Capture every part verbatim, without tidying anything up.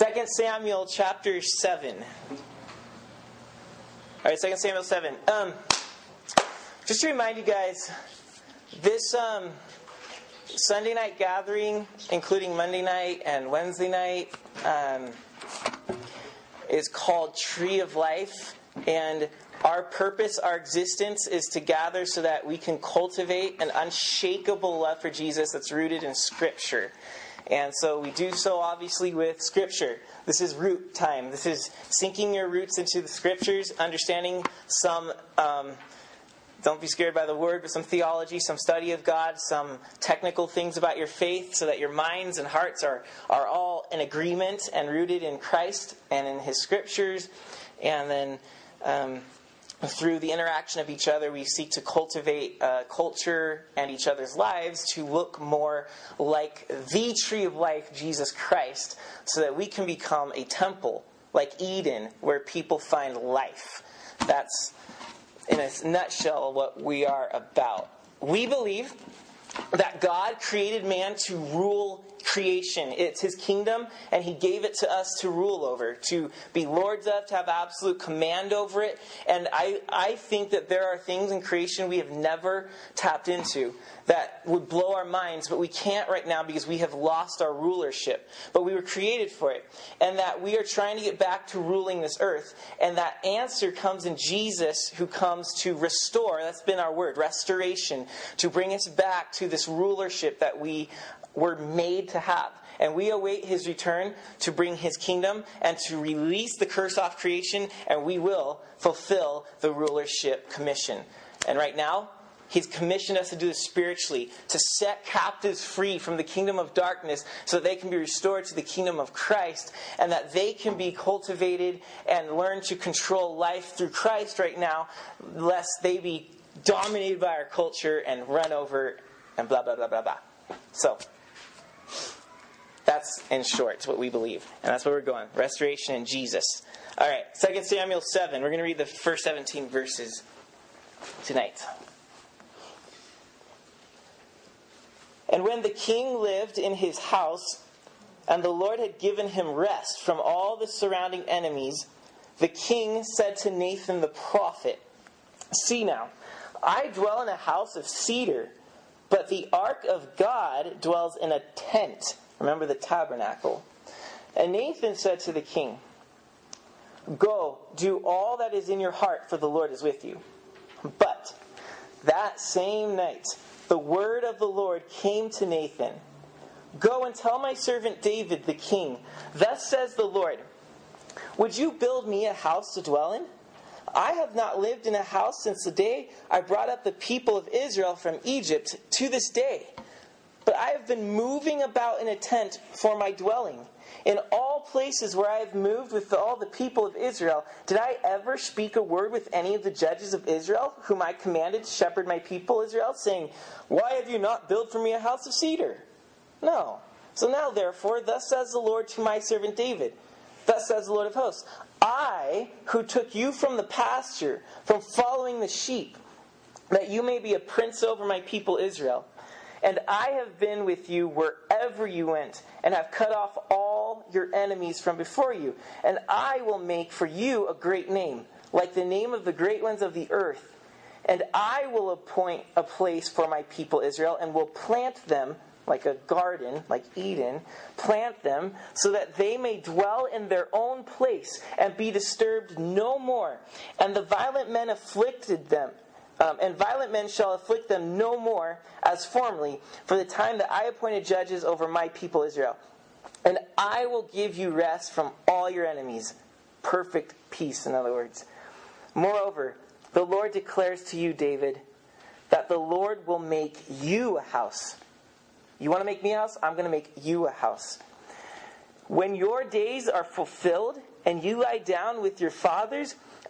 Second Samuel chapter seven. Alright, Second Samuel seven. Um, just to remind you guys, this um, Sunday night gathering, including Monday night and Wednesday night, um, is called Tree of Life. And our purpose, our existence, is to gather so that we can cultivate an unshakable love for Jesus that's rooted in Scripture. And so we do so, obviously, with Scripture. This is root time. This is sinking your roots into the Scriptures, understanding some, um, don't be scared by the word, but some theology, some study of God, some technical things about your faith, so that your minds and hearts are, are all in agreement and rooted in Christ and in His Scriptures. And then um, through the interaction of each other, we seek to cultivate uh, culture and each other's lives to look more like the Tree of Life, Jesus Christ, so that we can become a temple like Eden, where people find life. That's, in a nutshell, what we are about. We believe that God created man to rule creation. It's His kingdom, and He gave it to us to rule over, to be lords of, to have absolute command over it. And I, I think that there are things in creation we have never tapped into that would blow our minds, but we can't right now because we have lost our rulership. But we were created for it, and that we are trying to get back to ruling this earth. And that answer comes in Jesus, who comes to restore. That's been our word, restoration, to bring us back to this rulership that we were made to have. And we await His return to bring His kingdom and to release the curse off creation, and we will fulfill the rulership commission. And right now, He's commissioned us to do this spiritually, to set captives free from the kingdom of darkness so that they can be restored to the kingdom of Christ, and that they can be cultivated and learn to control life through Christ right now, lest they be dominated by our culture and run over and blah, blah, blah, blah, blah. So, that's in short what we believe. And that's where we're going. Restoration in Jesus. All right, Second Samuel seven. We're going to read the first seventeen verses tonight. And when the king lived in his house, and the Lord had given him rest from all the surrounding enemies, the king said to Nathan the prophet, "See now, I dwell in a house of cedar, but the ark of God dwells in a tent." Remember the tabernacle. And Nathan said to the king, "Go, do all that is in your heart, for the Lord is with you." But that same night, the word of the Lord came to Nathan, "Go and tell my servant David the king, thus says the Lord, would you build me a house to dwell in? I have not lived in a house since the day I brought up the people of Israel from Egypt to this day. But I have been moving about in a tent for my dwelling. In all places where I have moved with all the people of Israel, did I ever speak a word with any of the judges of Israel, whom I commanded to shepherd my people Israel, saying, why have you not built for me a house of cedar? No. So now, therefore, thus says the Lord to my servant David, thus says the Lord of hosts, I, who took you from the pasture, from following the sheep, that you may be a prince over my people Israel. And I have been with you wherever you went, and have cut off all your enemies from before you. And I will make for you a great name, like the name of the great ones of the earth. And I will appoint a place for my people Israel, and will plant them like a garden, like Eden, plant them so that they may dwell in their own place and be disturbed no more. And the violent men afflicted them, um, and violent men shall afflict them no more as formerly, for the time that I appointed judges over my people Israel. And I will give you rest from all your enemies." Perfect peace, in other words. "Moreover, the Lord declares to you, David, that the Lord will make you a house. You want to make me a house? I'm going to make you a house. When your days are fulfilled and you lie down with your fathers,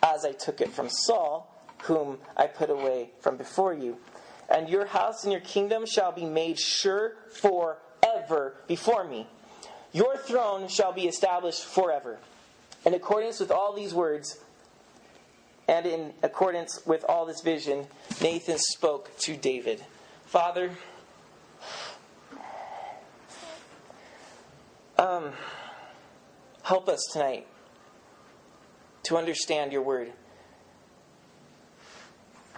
as I took it from Saul, whom I put away from before you. And your house and your kingdom shall be made sure forever before me. Your throne shall be established forever. In accordance with all these words, and in accordance with all this vision, Nathan spoke to David. Father, um, help us tonight to understand your word.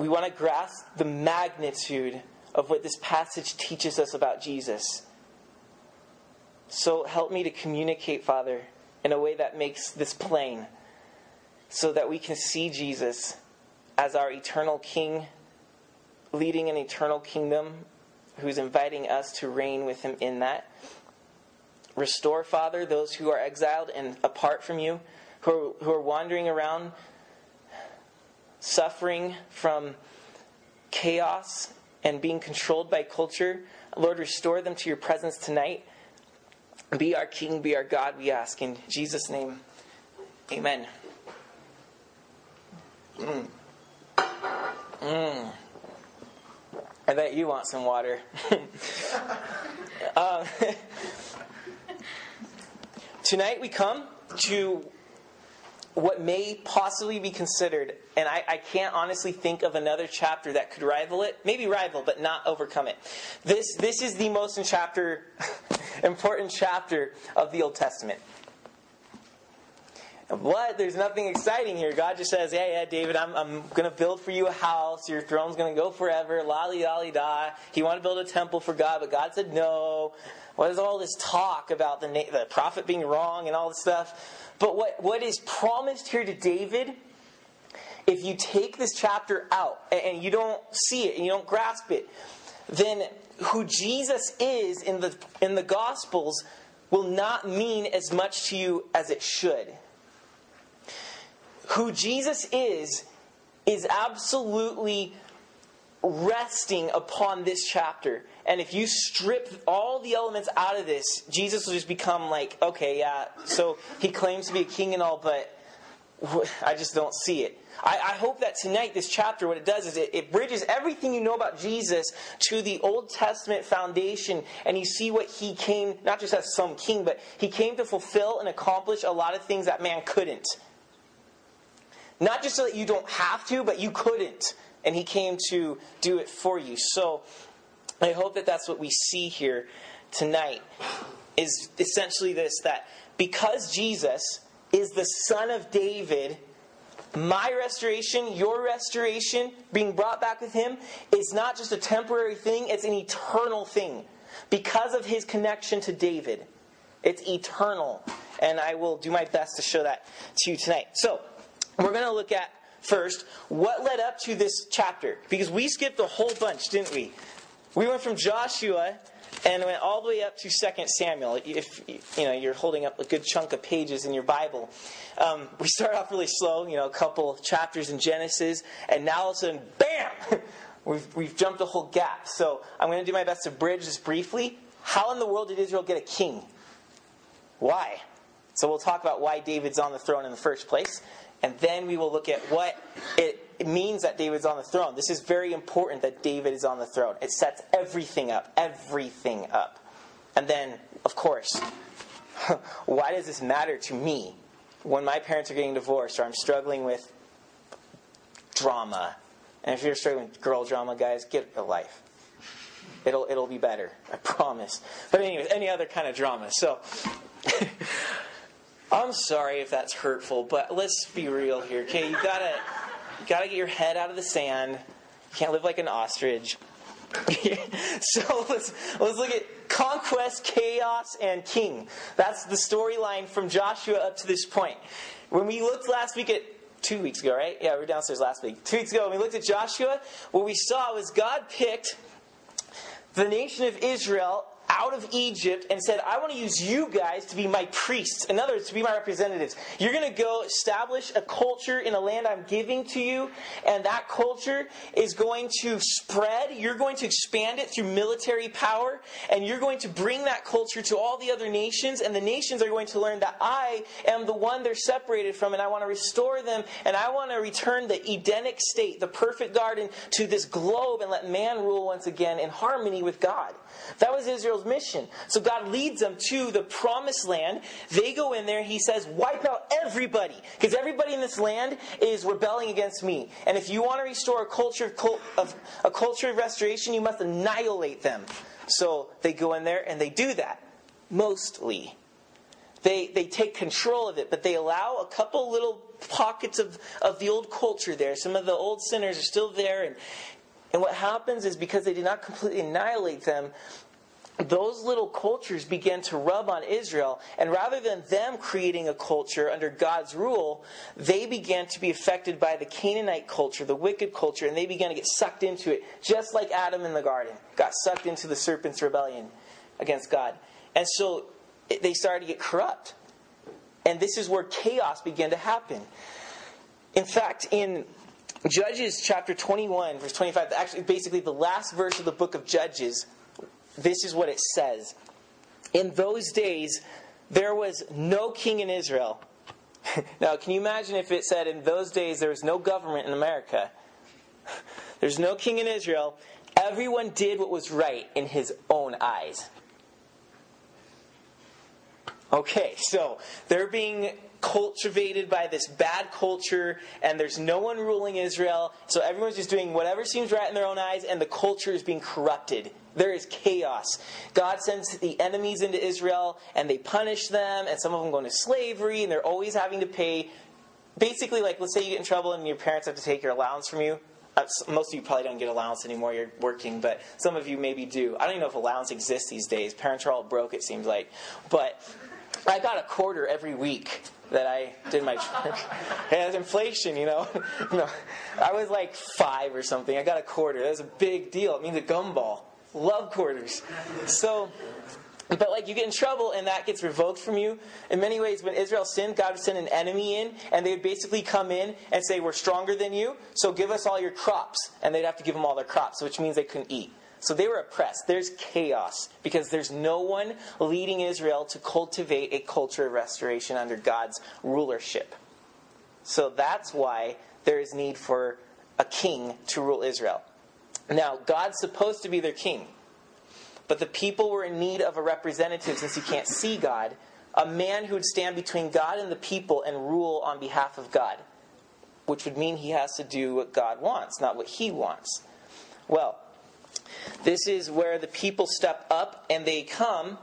We want to grasp the magnitude of what this passage teaches us about Jesus. So help me to communicate, Father, in a way that makes this plain, so that we can see Jesus as our eternal King, leading an eternal kingdom, who's inviting us to reign with him in that. Restore, Father, those who are exiled and apart from you, who are, who are wandering around, suffering from chaos and being controlled by culture. Lord, restore them to your presence tonight. Be our King, be our God, we ask. In Jesus' name, amen. Mm. Mm. I bet you want some water. um, tonight we come to what may possibly be considered, and I, I can't honestly think of another chapter that could rival it. Maybe rival, but not overcome it. This this is the most in chapter, important chapter of the Old Testament. What? There's nothing exciting here. God just says, yeah, yeah, David, I'm, I'm going to build for you a house. Your throne's going to go forever. Lolly, lolly, da. He wanted to build a temple for God, but God said no. What is all this talk about the, na- the prophet being wrong and all this stuff? But what, what is promised here to David, if you take this chapter out and, and you don't see it and you don't grasp it, then who Jesus is in the in the Gospels will not mean as much to you as it should. Who Jesus is, is absolutely resting upon this chapter. And if you strip all the elements out of this, Jesus will just become like, okay, yeah, so he claims to be a king and all, but I just don't see it. I, I hope that tonight, this chapter, what it does is it, it bridges everything you know about Jesus to the Old Testament foundation, and you see what he came, not just as some king, but he came to fulfill and accomplish a lot of things that man couldn't. Not just so that you don't have to, but you couldn't. And he came to do it for you. So I hope that that's what we see here tonight, is essentially this, that because Jesus is the Son of David, my restoration, your restoration, being brought back with him, is not just a temporary thing, it's an eternal thing. Because of his connection to David, it's eternal. And I will do my best to show that to you tonight. So we're going to look at, first, what led up to this chapter. Because we skipped a whole bunch, didn't we? We went from Joshua and went all the way up to Second Samuel. If you know, you're holding up a good chunk of pages in your Bible. Um, we start off really slow, you know, a couple chapters in Genesis. And now all of a sudden, bam! We've, we've jumped a whole gap. So I'm going to do my best to bridge this briefly. How in the world did Israel get a king? Why? So we'll talk about why David's on the throne in the first place. And then we will look at what it means that David's on the throne. This is very important that David is on the throne. It sets everything up. Everything up. And then, of course, why does this matter to me when my parents are getting divorced or I'm struggling with drama? And if you're struggling with girl drama, guys, get a life. It'll it'll be better. I promise. But anyways, any other kind of drama. So I'm sorry if that's hurtful, but let's be real here, okay? You gotta, you gotta get your head out of the sand. You can't live like an ostrich. So let's let's look at conquest, chaos, and king. That's the storyline from Joshua up to this point. When we looked last week at two weeks ago, right? Yeah, we were downstairs last week. Two weeks ago, when we looked at Joshua, what we saw was God picked the nation of Israel out of Egypt and said, I want to use you guys to be my priests. In other words, to be my representatives. You're going to go establish a culture in a land I'm giving to you, and that culture is going to spread. You're going to expand it through military power, and you're going to bring that culture to all the other nations, and the nations are going to learn that I am the one they're separated from, and I want to restore them, and I want to return the Edenic state, the perfect garden, to this globe and let man rule once again in harmony with God. That was Israel's mission. So God leads them to the promised land. They go in there. He says, wipe out everybody, because everybody in this land is rebelling against me. And if you want to restore a culture of, of a culture of restoration, you must annihilate them. So they go in there and they do that. Mostly. They they take control of it, but they allow a couple little pockets of, of the old culture there. Some of the old sinners are still there, and and what happens is because they did not completely annihilate them, those little cultures began to rub on Israel, and rather than them creating a culture under God's rule, they began to be affected by the Canaanite culture, the wicked culture, and they began to get sucked into it, just like Adam in the garden got sucked into the serpent's rebellion against God. And so they started to get corrupt. And this is where chaos began to happen. In fact, in Judges chapter twenty-one, verse twenty-five, actually basically the last verse of the book of Judges, this is what it says. In those days, there was no king in Israel. Now, can you imagine if it said, in those days, there was no government in America? There's no king in Israel. Everyone did what was right in his own eyes. Okay, so they're being cultivated by this bad culture, and there's no one ruling Israel, so everyone's just doing whatever seems right in their own eyes, and the culture is being corrupted. There is chaos. God sends the enemies into Israel, and they punish them, and some of them go into slavery, and they're always having to pay. Basically, like, let's say you get in trouble and your parents have to take your allowance from you. Most of you probably don't get allowance anymore, you're working, but some of you maybe do. I don't even know if allowance exists these days. Parents are all broke, it seems like. But I got a quarter every week that I did my church. It was inflation, you know. No, I was like five or something. I got a quarter. That was a big deal. It means a gumball. Love quarters. So, but like you get in trouble and that gets revoked from you. In many ways, when Israel sinned, God would send an enemy in, and they would basically come in and say, we're stronger than you, so give us all your crops. And they'd have to give them all their crops, which means they couldn't eat. So they were oppressed. There's chaos because there's no one leading Israel to cultivate a culture of restoration under God's rulership. So that's why there is need for a king to rule Israel. Now, God's supposed to be their king, but the people were in need of a representative since you can't see God, a man who would stand between God and the people and rule on behalf of God, which would mean he has to do what God wants, not what he wants. Well, this is where the people step up and they come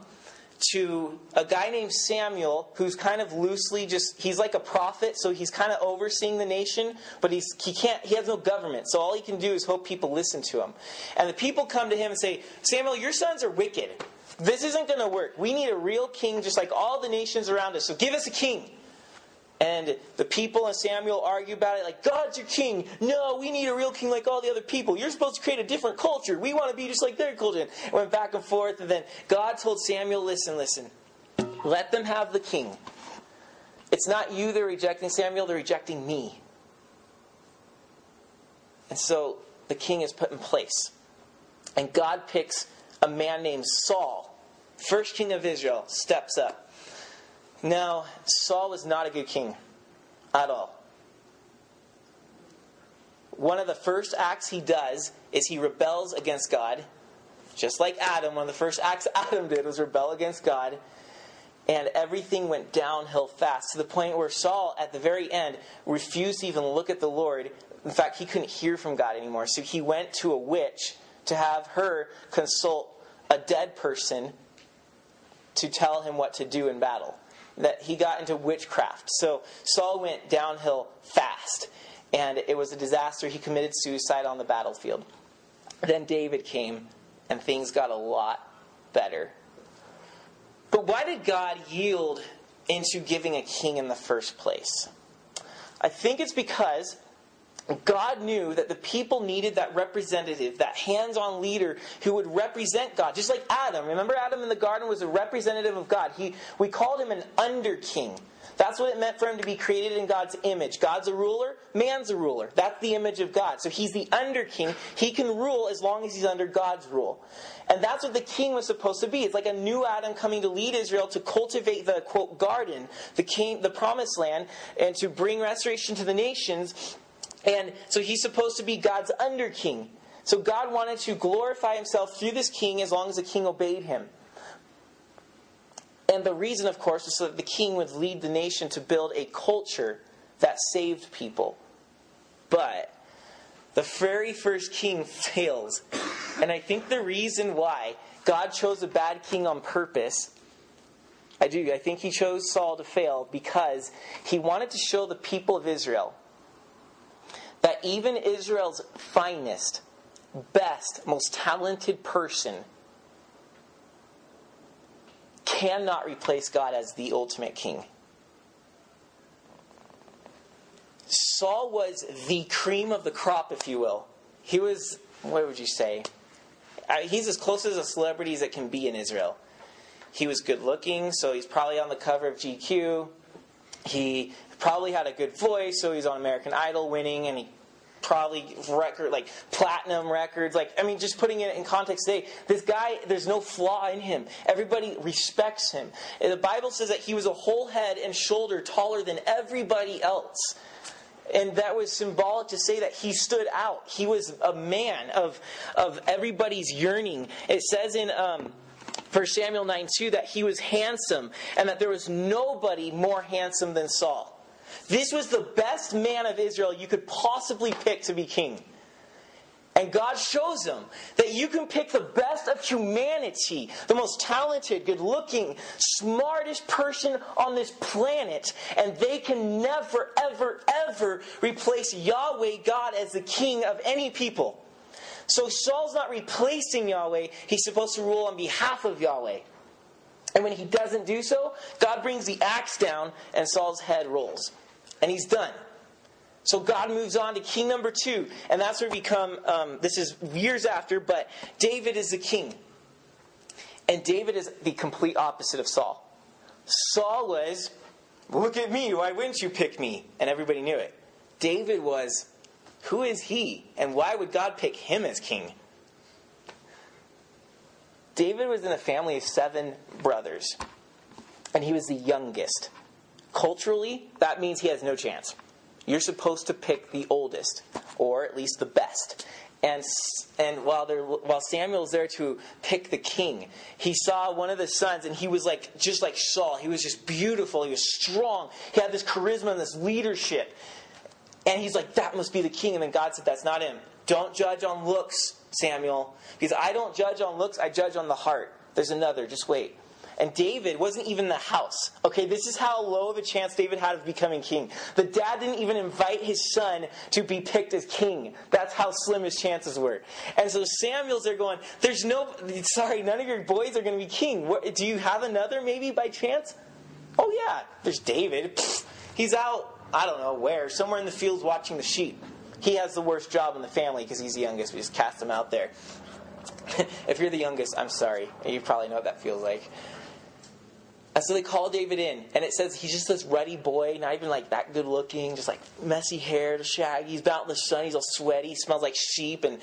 to a guy named Samuel, who's kind of loosely just, he's like a prophet, so he's kind of overseeing the nation, but he's he can't he has no government, so all he can do is hope people listen to him. And the people come to him and say, Samuel, your sons are wicked. This isn't going to work. We need a real king just like all the nations around us, so give us a king. And the people and Samuel argue about it like, God's your king. No, we need a real king like all the other people. You're supposed to create a different culture. We want to be just like their culture. And it went back and forth. And then God told Samuel, listen, listen. Let them have the king. It's not you they're rejecting, Samuel. They're rejecting me. And so the king is put in place. And God picks a man named Saul. First king of Israel steps up. Now, Saul was not a good king at all. One of the first acts he does is he rebels against God. Just like Adam, one of the first acts Adam did was rebel against God. And everything went downhill fast to the point where Saul, at the very end, refused to even look at the Lord. In fact, he couldn't hear from God anymore. So he went to a witch to have her consult a dead person to tell him what to do in battle. That he got into witchcraft. So Saul went downhill fast, and it was a disaster. He committed suicide on the battlefield. Then David came, and things got a lot better. But why did God yield into giving a king in the first place? I think it's because God knew that the people needed that representative, that hands-on leader who would represent God. Just like Adam. Remember, Adam in the garden was a representative of God. He, we called him an under-king. That's what it meant for him to be created in God's image. God's a ruler, man's a ruler. That's the image of God. So he's the under-king. He can rule as long as he's under God's rule. And that's what the king was supposed to be. It's like a new Adam coming to lead Israel to cultivate the, quote, garden, the king, the promised land, and to bring restoration to the nations. And so he's supposed to be God's under-king. So God wanted to glorify himself through this king as long as the king obeyed him. And the reason, of course, was so that the king would lead the nation to build a culture that saved people. But the very first king fails. And I think the reason why God chose a bad king on purpose, I do, I think he chose Saul to fail because he wanted to show the people of Israel that even Israel's finest, best, most talented person cannot replace God as the ultimate king. Saul was the cream of the crop, if you will. He was, what would you say? He's as close as a celebrity as it can be in Israel. He was good looking, so he's probably on the cover of G Q. He probably had a good voice, so he's on American Idol winning, and he probably record like platinum records. Like, I mean, just putting it in context today, this guy, there's no flaw in him. Everybody respects him. And the Bible says that he was a whole head and shoulder taller than everybody else. And that was symbolic to say that he stood out. He was a man of of everybody's yearning. It says in um First Samuel nine two that he was handsome and that there was nobody more handsome than Saul. This was the best man of Israel you could possibly pick to be king. And God shows him that you can pick the best of humanity, the most talented, good-looking, smartest person on this planet, and they can never, ever, ever replace Yahweh God as the king of any people. So Saul's not replacing Yahweh. He's supposed to rule on behalf of Yahweh. And when he doesn't do so, God brings the axe down and Saul's head rolls. And he's done. So God moves on to king number two. And that's where we come, um, this is years after, but David is the king. And David is the complete opposite of Saul. Saul was, look at me, why wouldn't you pick me? And everybody knew it. David was, who is he? And why would God pick him as king? David was in a family of seven brothers. And he was the youngest. Culturally, that means he has no chance. You're supposed to pick the oldest, or at least the best. And and while there, while Samuel's there to pick the king, he saw one of the sons, and he was like just like Saul. He was just beautiful. He was strong. He had this charisma and this leadership. And he's like, that must be the king. And then God said, that's not him. Don't judge on looks, Samuel. Because I don't judge on looks, I judge on the heart. There's another, just wait. And David wasn't even the house. Okay, this is how low of a chance David had of becoming king. The dad didn't even invite his son to be picked as king. That's how slim his chances were. And so Samuel's there going, there's no, sorry, none of your boys are going to be king. What, do you have another maybe by chance? Oh yeah, there's David. Pfft, he's out, I don't know where, somewhere in the fields watching the sheep. He has the worst job in the family because he's the youngest. We just cast him out there. If you're the youngest, I'm sorry. You probably know what that feels like. And so they call David in, and it says he's just this ruddy boy, not even like that good looking, just like messy hair, shaggy. He's out in the sun, he's all sweaty, he smells like sheep and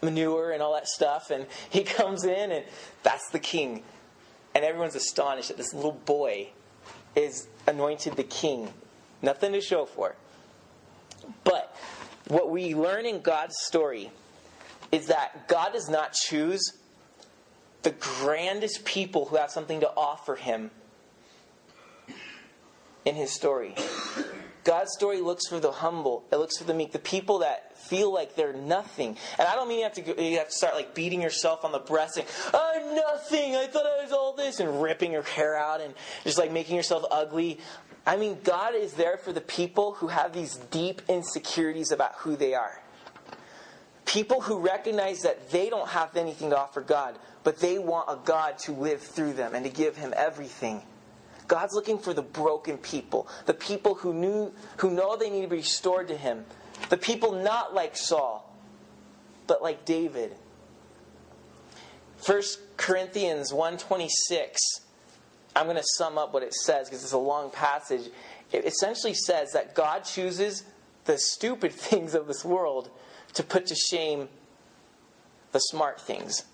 manure and all that stuff. And he comes in, and that's the king. And everyone's astonished that this little boy is anointed the king. Nothing to show for it. But what we learn in God's story is that God does not choose the grandest people who have something to offer him in his story. God's story looks for the humble. It looks for the meek. The people that feel like they're nothing. And I don't mean you have to go, you have to start like beating yourself on the breast and, I'm nothing. I thought I was all this. And ripping your hair out and just like making yourself ugly. I mean, God is there for the people who have these deep insecurities about who they are. People who recognize that they don't have anything to offer God, but they want a God to live through them and to give him everything. God's looking for the broken people, the people who knew, who know they need to be restored to him, The people not like Saul, but like David. First Corinthians one twenty-six. I'm going to sum up what it says because it's a long passage. It essentially says that God chooses the stupid things of this world to put to shame the smart things.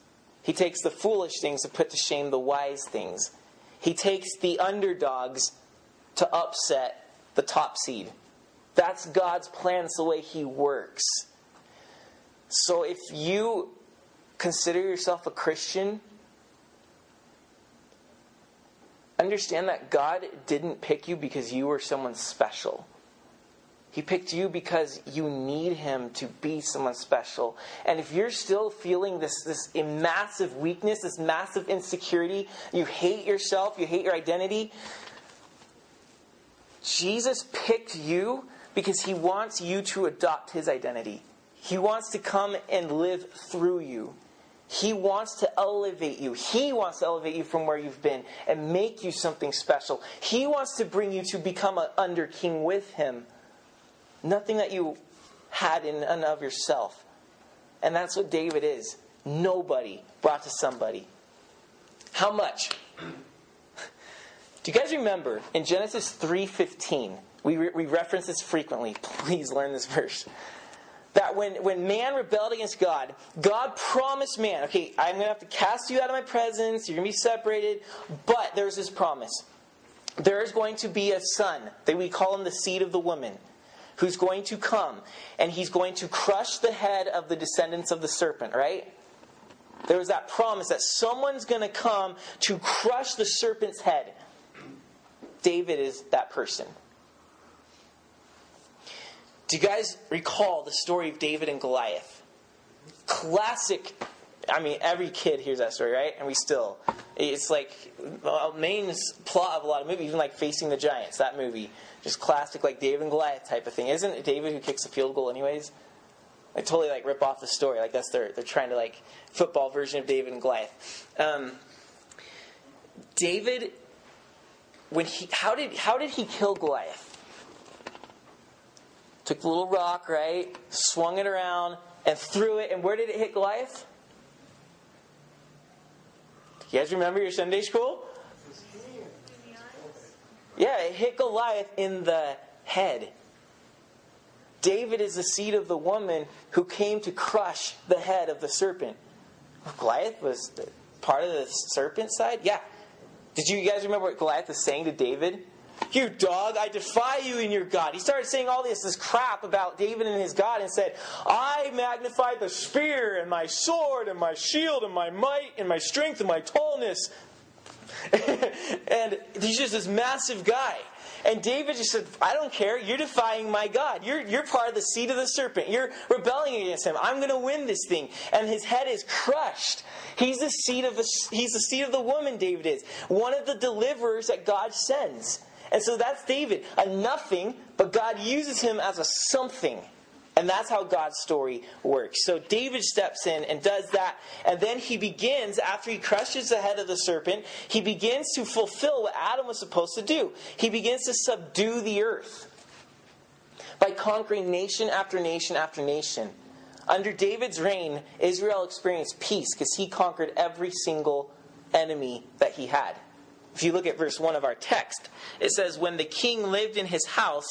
He takes the foolish things to put to shame the wise things. He takes the underdogs to upset the top seed. That's God's plan. It's the way He works. So if you consider yourself a Christian, understand that God didn't pick you because you were someone special. He picked you because you need Him to be someone special. And if you're still feeling this, this massive weakness, this massive insecurity, you hate yourself, you hate your identity, Jesus picked you because He wants you to adopt His identity. He wants to come and live through you. He wants to elevate you. He wants to elevate you from where you've been and make you something special. He wants to bring you to become an under king with Him. Nothing that you had in and of yourself. And that's what David is. Nobody brought to somebody. How much? Do you guys remember in Genesis three fifteen? We, re- we reference this frequently. Please learn this verse. That when, when man rebelled against God, God promised man, okay, I'm going to have to cast you out of my presence. You're going to be separated. But there's this promise. There is going to be a son. That we call him the seed of the woman, who's going to come, and he's going to crush the head of the descendants of the serpent, right? There was that promise that someone's going to come to crush the serpent's head. David is that person. Do you guys recall the story of David and Goliath? Classic. I mean, every kid hears that story, right? And we still. It's like the main plot of a lot of movies, even like Facing the Giants, that movie. Just classic, like David and Goliath type of thing. Isn't it David who kicks the field goal anyways? They totally like rip off the story. Like that's their, they're trying to like football version of David and Goliath. Um, David, when he, how did, how did he kill Goliath? Took the little rock, right? Swung it around and threw it. And where did it hit Goliath? You guys remember your Sunday school? Yeah, it hit Goliath in the head. David is the seed of the woman who came to crush the head of the serpent. Goliath was part of the serpent side? Yeah. Did you guys remember what Goliath was saying to David? You dog, I defy you and your God. He started saying all this, this crap about David and his God and said, I magnified the spear and my sword and my shield and my might and my strength and my tallness. And he's just this massive guy. And David just said, I don't care. You're defying my God. You're, you're part of the seed of the serpent. You're rebelling against Him. I'm going to win this thing. And his head is crushed. He's the seed of a, he's the seed of the woman, David is. One of the deliverers that God sends. And so that's David, a nothing, but God uses him as a something. And that's how God's story works. So David steps in and does that. And then he begins, after he crushes the head of the serpent, he begins to fulfill what Adam was supposed to do. He begins to subdue the earth by conquering nation after nation after nation. Under David's reign, Israel experienced peace because he conquered every single enemy that he had. If you look at verse one of our text, it says, when the king lived in his house,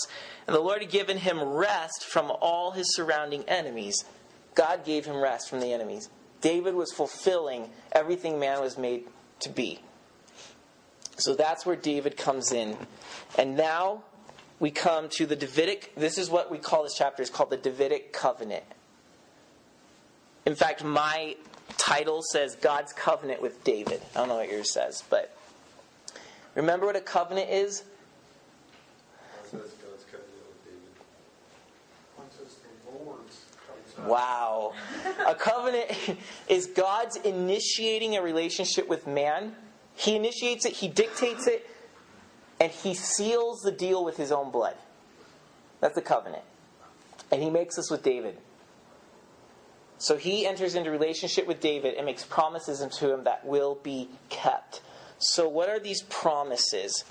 and the Lord had given him rest from all his surrounding enemies. God gave him rest from the enemies. David was fulfilling everything man was made to be. So that's where David comes in. And now we come to the Davidic. This is what we call this chapter. It's called the Davidic Covenant. In fact, my title says God's Covenant with David. I don't know what yours says, but remember what a covenant is? Wow. A covenant is God's initiating a relationship with man. He initiates it, He dictates it, and He seals the deal with His own blood. That's a covenant. And He makes this with David. So He enters into relationship with David and makes promises unto him that will be kept. So what are these promises?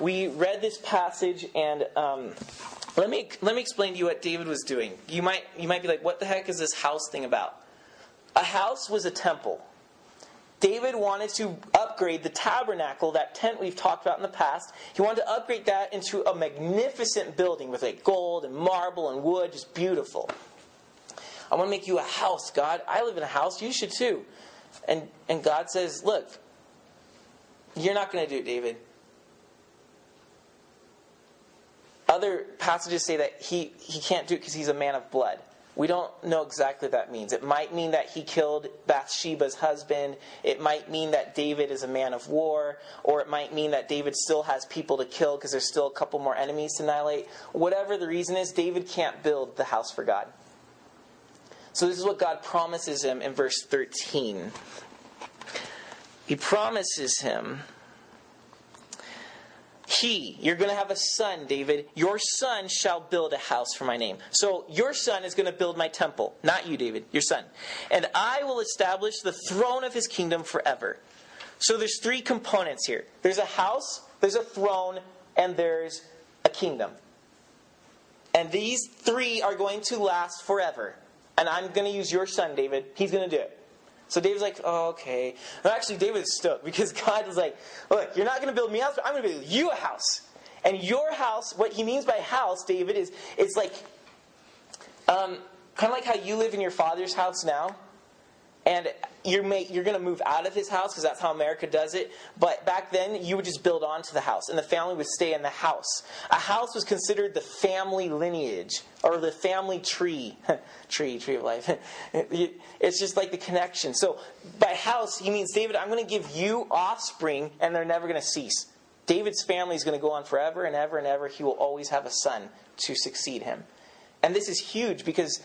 We read this passage, and um, Let me let me explain to you what David was doing. You might you might be like, what the heck is this house thing about? A house was a temple. David wanted to upgrade the tabernacle, that tent we've talked about in the past. He wanted to upgrade that into a magnificent building with like gold and marble and wood, just beautiful. I want to make you a house, God. I live in a house. You should too. And and God says, look, you're not going to do it, David. Other passages say that he, he can't do it because he's a man of blood. We don't know exactly what that means. It might mean that he killed Bathsheba's husband. It might mean that David is a man of war. Or it might mean that David still has people to kill because there's still a couple more enemies to annihilate. Whatever the reason is, David can't build the house for God. So this is what God promises him in verse thirteen. He promises him, He, you're going to have a son, David. Your son shall build a house for my name. So your son is going to build my temple. Not you, David. Your son. And I will establish the throne of his kingdom forever. So there's three components here. There's a house, there's a throne, and there's a kingdom. And these three are going to last forever. And I'm going to use your son, David. He's going to do it. So David's like, oh, okay. And actually, David's stoked because God was like, look, you're not going to build me a house, but I'm going to build you a house. And your house, what he means by house, David, is it's like, um, kind of like how you live in your father's house now. And you're, may, you're going to move out of his house because that's how America does it. But back then, you would just build onto the house. And the family would stay in the house. A house was considered the family lineage or the family tree. tree, tree of life. It's just like the connection. So by house, he means, David, I'm going to give you offspring and they're never going to cease. David's family is going to go on forever and ever and ever. He will always have a son to succeed him. And this is huge because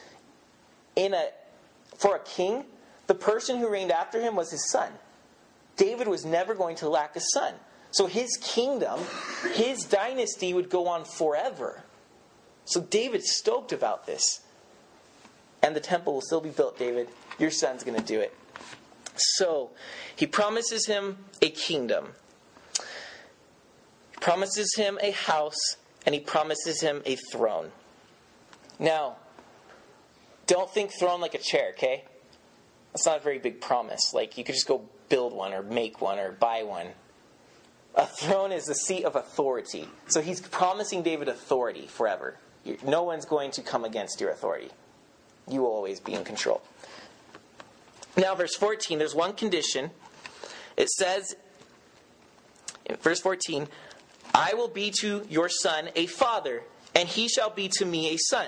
in a for a king, the person who reigned after him was his son. David was never going to lack a son. So his kingdom, his dynasty would go on forever. So David's stoked about this. And the temple will still be built, David. Your son's going to do it. So he promises him a kingdom. He promises him a house. And he promises him a throne. Now, don't think throne like a chair, okay? That's not a very big promise. Like, you could just go build one or make one or buy one. A throne is the seat of authority. So he's promising David authority forever. No one's going to come against your authority. You will always be in control. Now, verse fourteen, there's one condition. It says, in verse fourteen, I will be to your son a father, and he shall be to me a son.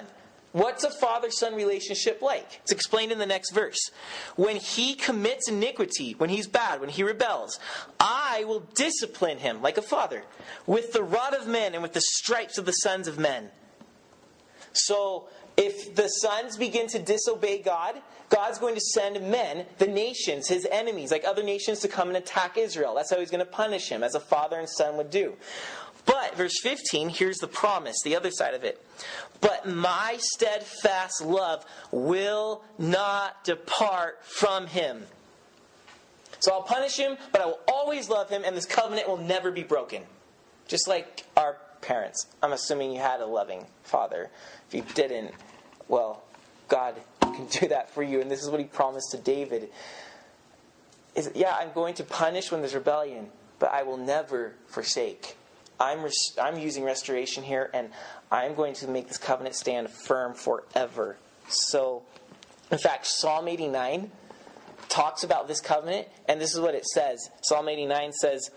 What's a father-son relationship like? It's explained in the next verse. When he commits iniquity, when he's bad, when he rebels, I will discipline him like a father with the rod of men and with the stripes of the sons of men. So if the sons begin to disobey God, God's going to send men, the nations, his enemies, like other nations, to come and attack Israel. That's how he's going to punish him, as a father and son would do. But, verse fifteen, here's the promise, the other side of it. But my steadfast love will not depart from him. So I'll punish him, but I will always love him, and this covenant will never be broken. Just like our parents. I'm assuming you had a loving father. If you didn't, well, God can do that for you. And this is what he promised to David. Is, yeah, I'm going to punish when there's rebellion, but I will never forsake. I'm, res- I'm using restoration here, and I'm going to make this covenant stand firm forever. So, in fact, Psalm eighty-nine talks about this covenant, and this is what it says. Psalm eighty-nine says,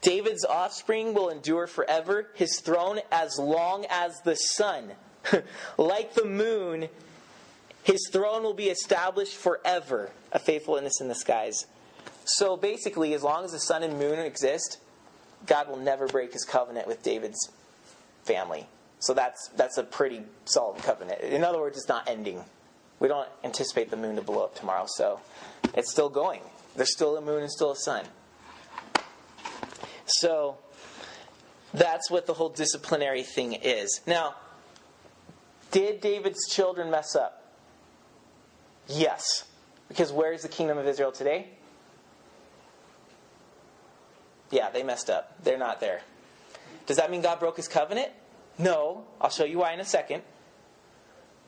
David's offspring will endure forever, his throne as long as the sun. Like the moon, his throne will be established forever, a faithful witness in the skies. So basically, as long as the sun and moon exist, God will never break his covenant with David's family. So that's that's a pretty solid covenant. In other words, it's not ending. We don't anticipate the moon to blow up tomorrow, so it's still going. There's still a moon and still a sun. So that's what the whole disciplinary thing is. Now, did David's children mess up? Yes. Because where is the kingdom of Israel today? Yeah, they messed up. They're not there. Does that mean God broke his covenant? No, I'll show you why in a second.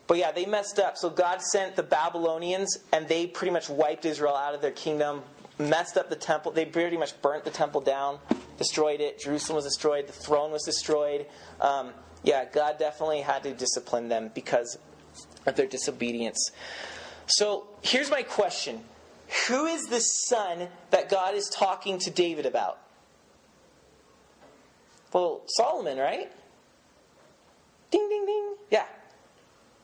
But yeah, they messed up. So God sent the Babylonians, and they pretty much wiped Israel out of their kingdom, messed up the temple. They pretty much burnt the temple down, destroyed it. Jerusalem was destroyed. The throne was destroyed. Um, yeah, God definitely had to discipline them because of their disobedience. So here's my question. Who is the son that God is talking to David about? Well, Solomon, right? Ding, ding, ding. Yeah.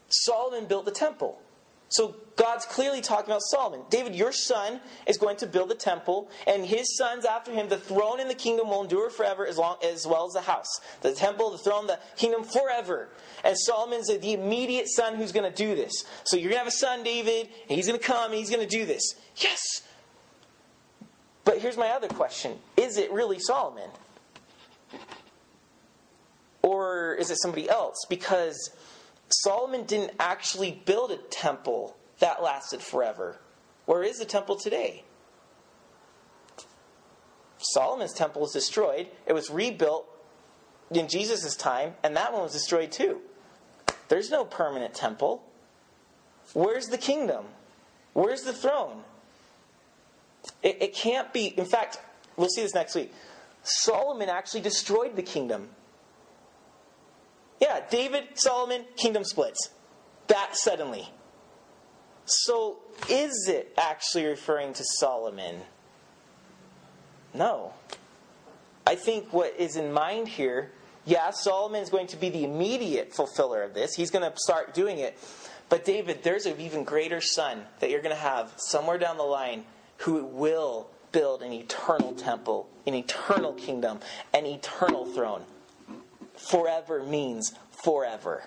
Solomon built the temple. So God's clearly talking about Solomon. David, your son is going to build the temple, and his sons after him, the throne and the kingdom will endure forever, as long as well as the house. The temple, the throne, the kingdom forever. And Solomon's the immediate son who's going to do this. So you're going to have a son, David, and he's going to come, and he's going to do this. Yes! But here's my other question. Is it really Solomon? Or is it somebody else? Because Solomon didn't actually build a temple that lasted forever. Where is the temple today? Solomon's temple was destroyed. It was rebuilt in Jesus' time, and that one was destroyed too. There's no permanent temple. Where's the kingdom? Where's the throne? It, it can't be. In fact, we'll see this next week. Solomon actually destroyed the kingdom. Yeah, David, Solomon, kingdom splits. That suddenly. So, is it actually referring to Solomon? No. I think what is in mind here, yeah, Solomon is going to be the immediate fulfiller of this. He's going to start doing it. But David, there's an even greater son that you're going to have somewhere down the line who will build an eternal temple, an eternal kingdom, an eternal throne. Forever means forever.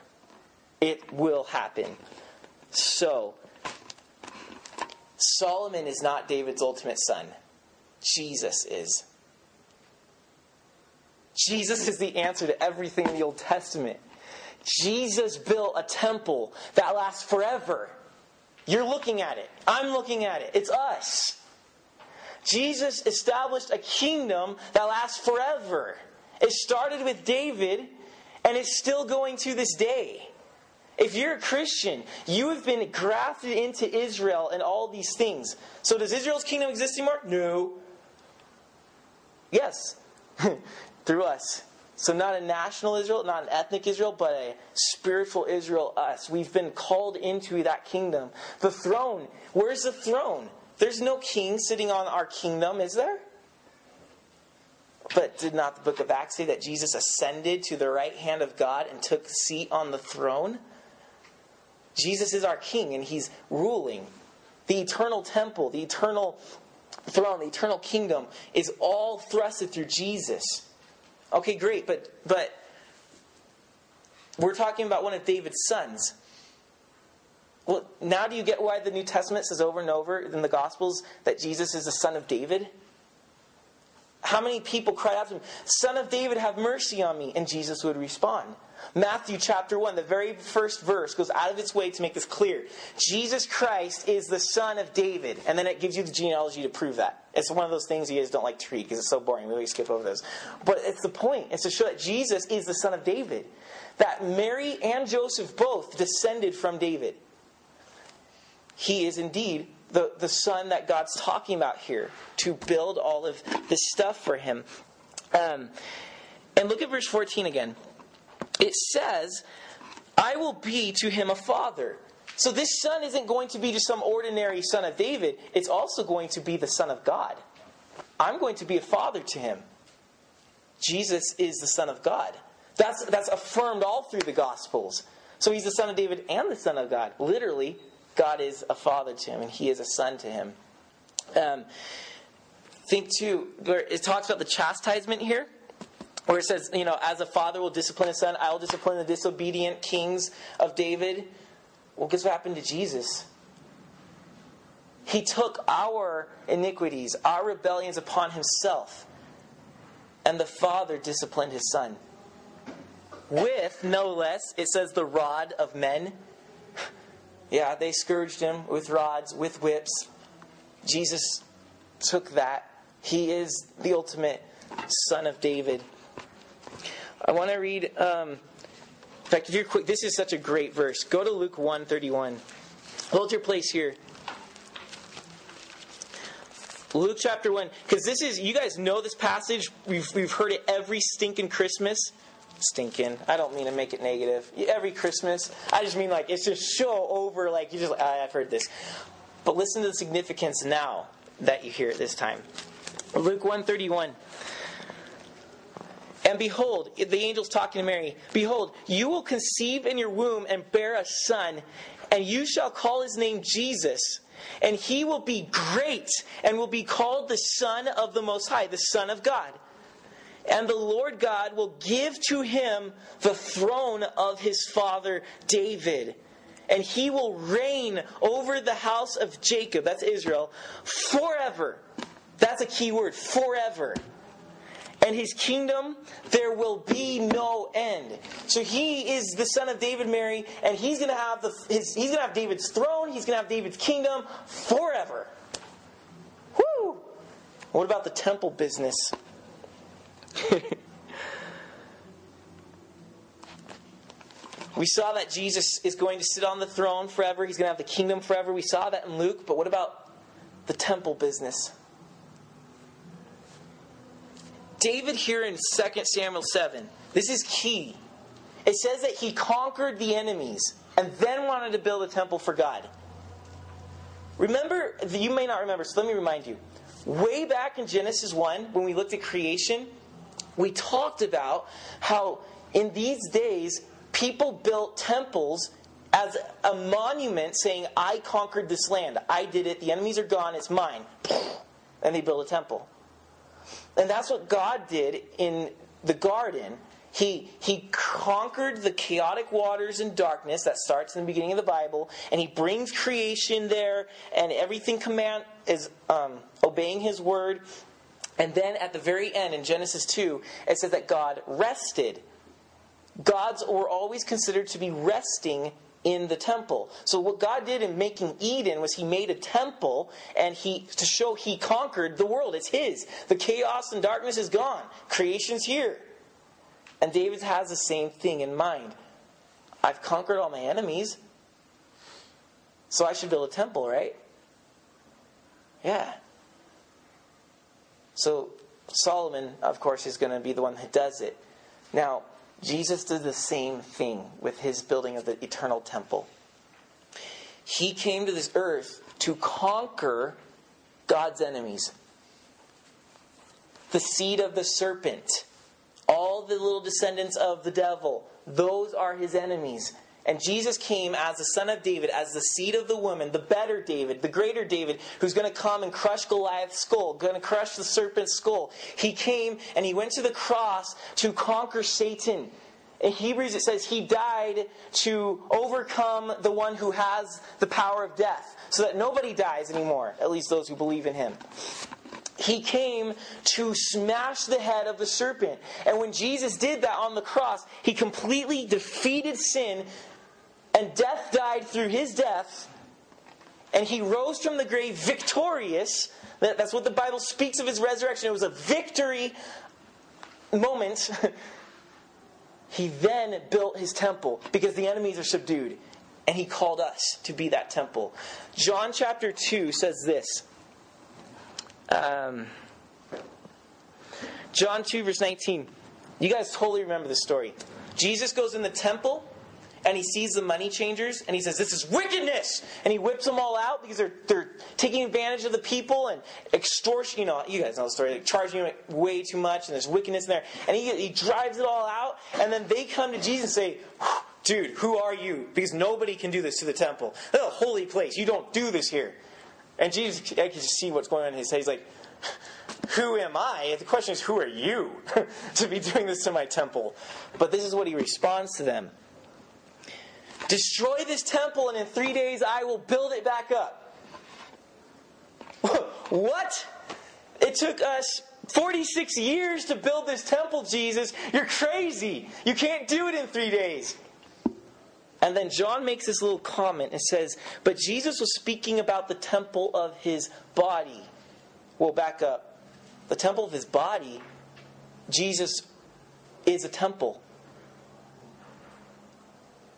It will happen. So, Solomon is not David's ultimate son. Jesus is. Jesus is the answer to everything in the Old Testament. Jesus built a temple that lasts forever. You're looking at it. I'm looking at it. It's us. Jesus established a kingdom that lasts forever. It started with David, and it's still going to this day. If you're a Christian, you have been grafted into Israel and all these things. So does Israel's kingdom exist anymore? No. Yes. Through us. So not a national Israel, not an ethnic Israel, but a spiritual Israel, us. We've been called into that kingdom. The throne. Where's the throne? There's no king sitting on our kingdom, is there? But did not the book of Acts say that Jesus ascended to the right hand of God and took seat on the throne? Jesus is our king, and he's ruling. The eternal temple, the eternal throne, the eternal kingdom is all thrusted through Jesus. Okay, great, but but we're talking about one of David's sons. Well, now do you get why the New Testament says over and over in the Gospels that Jesus is the son of David? How many people cried out to him, Son of David, have mercy on me? And Jesus would respond. Matthew chapter one, the very first verse, goes out of its way to make this clear. Jesus Christ is the son of David. And then it gives you the genealogy to prove that. It's one of those things you guys don't like to read because it's so boring. We always skip over those. But it's the point. It's to show that Jesus is the son of David. That Mary and Joseph both descended from David. He is indeed The, the son that God's talking about here to build all of this stuff for him. Um, and look at verse fourteen again. It says, I will be to him a father. So this son isn't going to be just some ordinary son of David. It's also going to be the son of God. I'm going to be a father to him. Jesus is the son of God. That's, that's affirmed all through the Gospels. So he's the son of David and the son of God. Literally, God is a father to him, and he is a son to him. Um, think, too, where it talks about the chastisement here, where it says, you know, as a father will discipline his son, I will discipline the disobedient kings of David. Well, guess what happened to Jesus? He took our iniquities, our rebellions upon himself, and the father disciplined his son. With, no less, it says the rod of men. Yeah, they scourged him with rods, with whips. Jesus took that. He is the ultimate son of David. I want to read um, In fact, if you're quick, this is such a great verse. Go to Luke one thirty-one. Hold your place here. Luke chapter one, because this is, you guys know this passage. We've we've heard it every stinking Christmas. Stinking. I don't mean to make it negative. Every Christmas. I just mean like it's just so over. Like you just, like, I've heard this. But listen to the significance now that you hear it this time. Luke one thirty-one. And behold, the angel's talking to Mary. Behold, you will conceive in your womb and bear a son, and you shall call his name Jesus. And he will be great and will be called the Son of the Most High, the Son of God. And the Lord God will give to him the throne of his father David. And he will reign over the house of Jacob, that's Israel, forever. That's a key word, forever. And his kingdom, there will be no end. So he is the son of David, Mary, and he's going to have the his, he's going to have David's throne. He's going to have David's kingdom forever. Woo! What about the temple business? We saw that Jesus is going to sit on the throne forever. He's going to have the kingdom forever. We saw that in Luke. But what about the temple business? David here in Second Samuel seven, this is key. It says that he conquered the enemies and then wanted to build a temple for God. Remember, you may not remember, so let me remind you. Way back in Genesis one, when we looked at creation, we talked about how in these days, people built temples as a monument saying, I conquered this land, I did it, the enemies are gone, it's mine. And they built a temple. And that's what God did in the garden. He he conquered the chaotic waters and darkness that starts in the beginning of the Bible, and he brings creation there, and everything command is um, obeying his word. And then at the very end, in Genesis two, it says that God rested. Gods were always considered to be resting in the temple. So what God did in making Eden was he made a temple and he to show he conquered the world. It's his. The chaos and darkness is gone. Creation's here. And David has the same thing in mind. I've conquered all my enemies. So I should build a temple, right? Yeah. So Solomon, of course, is going to be the one that does it. Now, Jesus did the same thing with his building of the eternal temple. He came to this earth to conquer God's enemies. The seed of the serpent, all the little descendants of the devil, those are his enemies. And Jesus came as the son of David, as the seed of the woman, the better David, the greater David, who's going to come and crush Goliath's skull, going to crush the serpent's skull. He came and he went to the cross to conquer Satan. In Hebrews it says he died to overcome the one who has the power of death, so that nobody dies anymore, at least those who believe in him. He came to smash the head of the serpent. And when Jesus did that on the cross, he completely defeated sin. And death died through his death. And he rose from the grave victorious. That, that's what the Bible speaks of his resurrection. It was a victory moment. He then built his temple because the enemies are subdued. And he called us to be that temple. John chapter two says this. Um, John two verse nineteen. You guys totally remember this story. Jesus goes in the temple. And he sees the money changers and he says, this is wickedness. And he whips them all out because they're, they're taking advantage of the people and extortion. You know, you guys know the story. They're charging him way too much and there's wickedness in there. And he, he drives it all out. And then they come to Jesus and say, dude, who are you? Because nobody can do this to the temple. That's a holy place. You don't do this here. And Jesus, I can just see what's going on in his head. He's like, who am I? The question is, who are you to be doing this to my temple? But this is what he responds to them. Destroy this temple, and in three days I will build it back up. What? It took us forty-six years to build this temple, Jesus. You're crazy. You can't do it in three days. And then John makes this little comment and says, but Jesus was speaking about the temple of his body. Well, back up. The temple of his body, Jesus is a temple.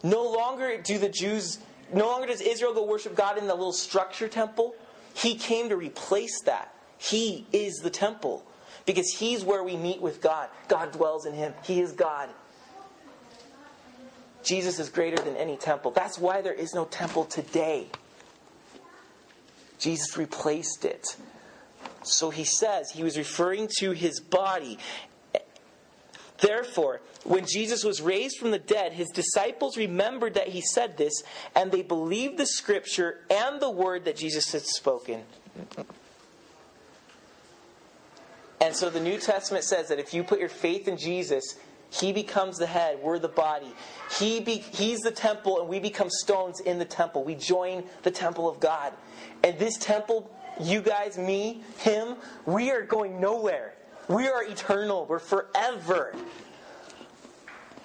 No longer do the Jews, no longer does Israel go worship God in the little structure temple. He came to replace that. He is the temple. Because he's where we meet with God. God dwells in him. He is God. Jesus is greater than any temple. That's why there is no temple today. Jesus replaced it. So he says, he was referring to his body. Therefore, when Jesus was raised from the dead, his disciples remembered that he said this, and they believed the scripture and the word that Jesus had spoken. And so the New Testament says that if you put your faith in Jesus, he becomes the head, we're the body. He be, he's the temple, and we become stones in the temple. We join the temple of God. And this temple, you guys, me, him, we are going nowhere. We are eternal. We're forever.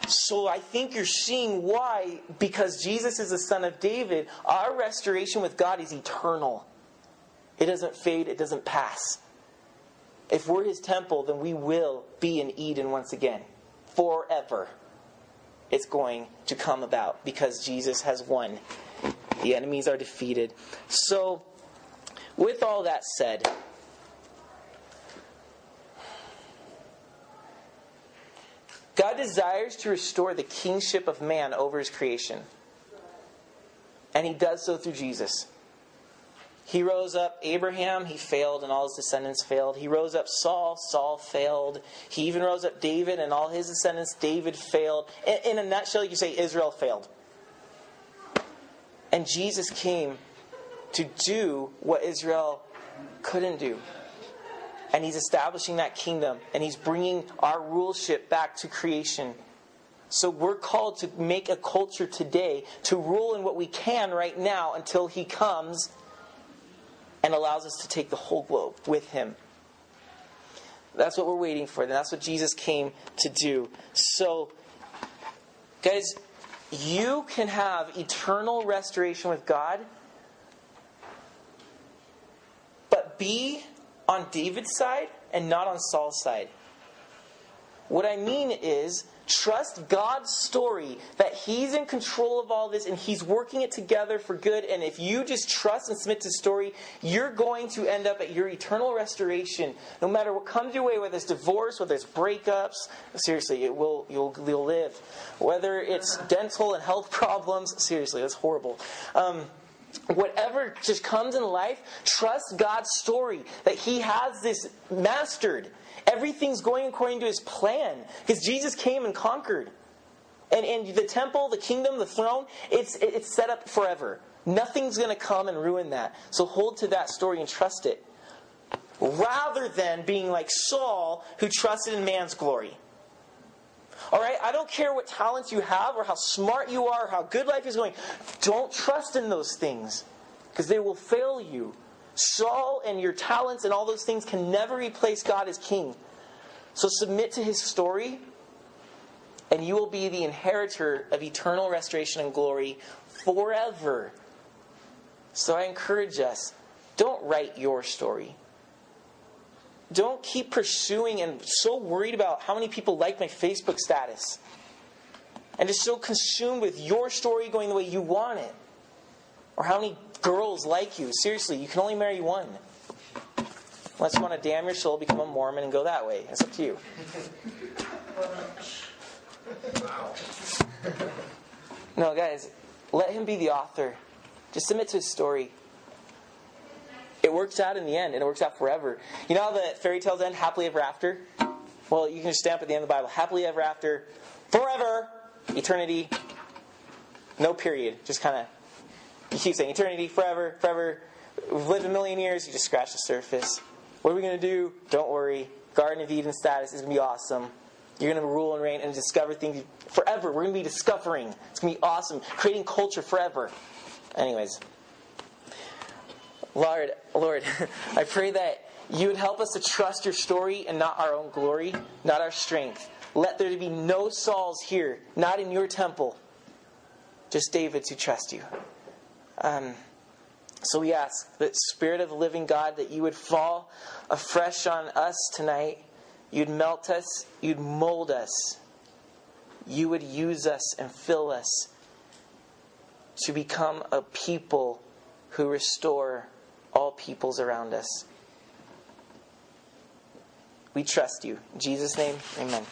So I think you're seeing why, because Jesus is the Son of David, our restoration with God is eternal. It doesn't fade. It doesn't pass. If we're his temple, then we will be in Eden once again. Forever. It's going to come about because Jesus has won. The enemies are defeated. So, with all that said, God desires to restore the kingship of man over his creation. And he does so through Jesus. He rose up Abraham, he failed, and all his descendants failed. He rose up Saul, Saul failed. He even rose up David, and all his descendants, David failed. In a nutshell, you could say Israel failed. And Jesus came to do what Israel couldn't do. And he's establishing that kingdom. And he's bringing our rulership back to creation. So we're called to make a culture today to rule in what we can right now until he comes and allows us to take the whole globe with him. That's what we're waiting for. And that's what Jesus came to do. So, guys, you can have eternal restoration with God. But be on David's side and not on Saul's side. What I mean is, trust God's story that he's in control of all this and he's working it together for good. And if you just trust and submit to his story, you're going to end up at your eternal restoration. No matter what comes your way, whether it's divorce, whether it's breakups, seriously, it will you'll, you'll live. Whether it's dental and health problems, seriously, that's horrible. Um, Whatever just comes in life, trust God's story that he has this mastered. Everything's going according to his plan because Jesus came and conquered. And, and the temple, the kingdom, the throne, it's, it's set up forever. Nothing's going to come and ruin that. So hold to that story and trust it. Rather than being like Saul who trusted in man's glory. Alright, I don't care what talents you have or how smart you are or how good life is going. Don't trust in those things because they will fail you. Saul and your talents and all those things can never replace God as king. So submit to his story and you will be the inheritor of eternal restoration and glory forever. So I encourage us, don't write your story. Don't keep pursuing and so worried about how many people like my Facebook status. And just so consumed with your story going the way you want it. Or how many girls like you. Seriously, you can only marry one. Unless you want to damn your soul, become a Mormon and go that way. That's up to you. No, guys, let him be the author. Just submit to his story. It works out in the end, and it works out forever. You know how the fairy tales end happily ever after? Well, you can just stamp at the end of the Bible, happily ever after, forever, eternity, no period. Just kind of, you keep saying eternity, forever, forever. We've lived a million years, you just scratch the surface. What are we going to do? Don't worry. Garden of Eden status is going to be awesome. You're going to rule and reign and discover things forever. We're going to be discovering. It's going to be awesome. Creating culture forever. Anyways. Lord, Lord, I pray that you would help us to trust your story and not our own glory, not our strength. Let there be no Sauls here, not in your temple, just Davids who trust you. Um, so we ask that Spirit of the living God, that you would fall afresh on us tonight. You'd melt us. You'd mold us. You would use us and fill us. to become a people who restore all peoples around us. We trust you. In Jesus' name, amen.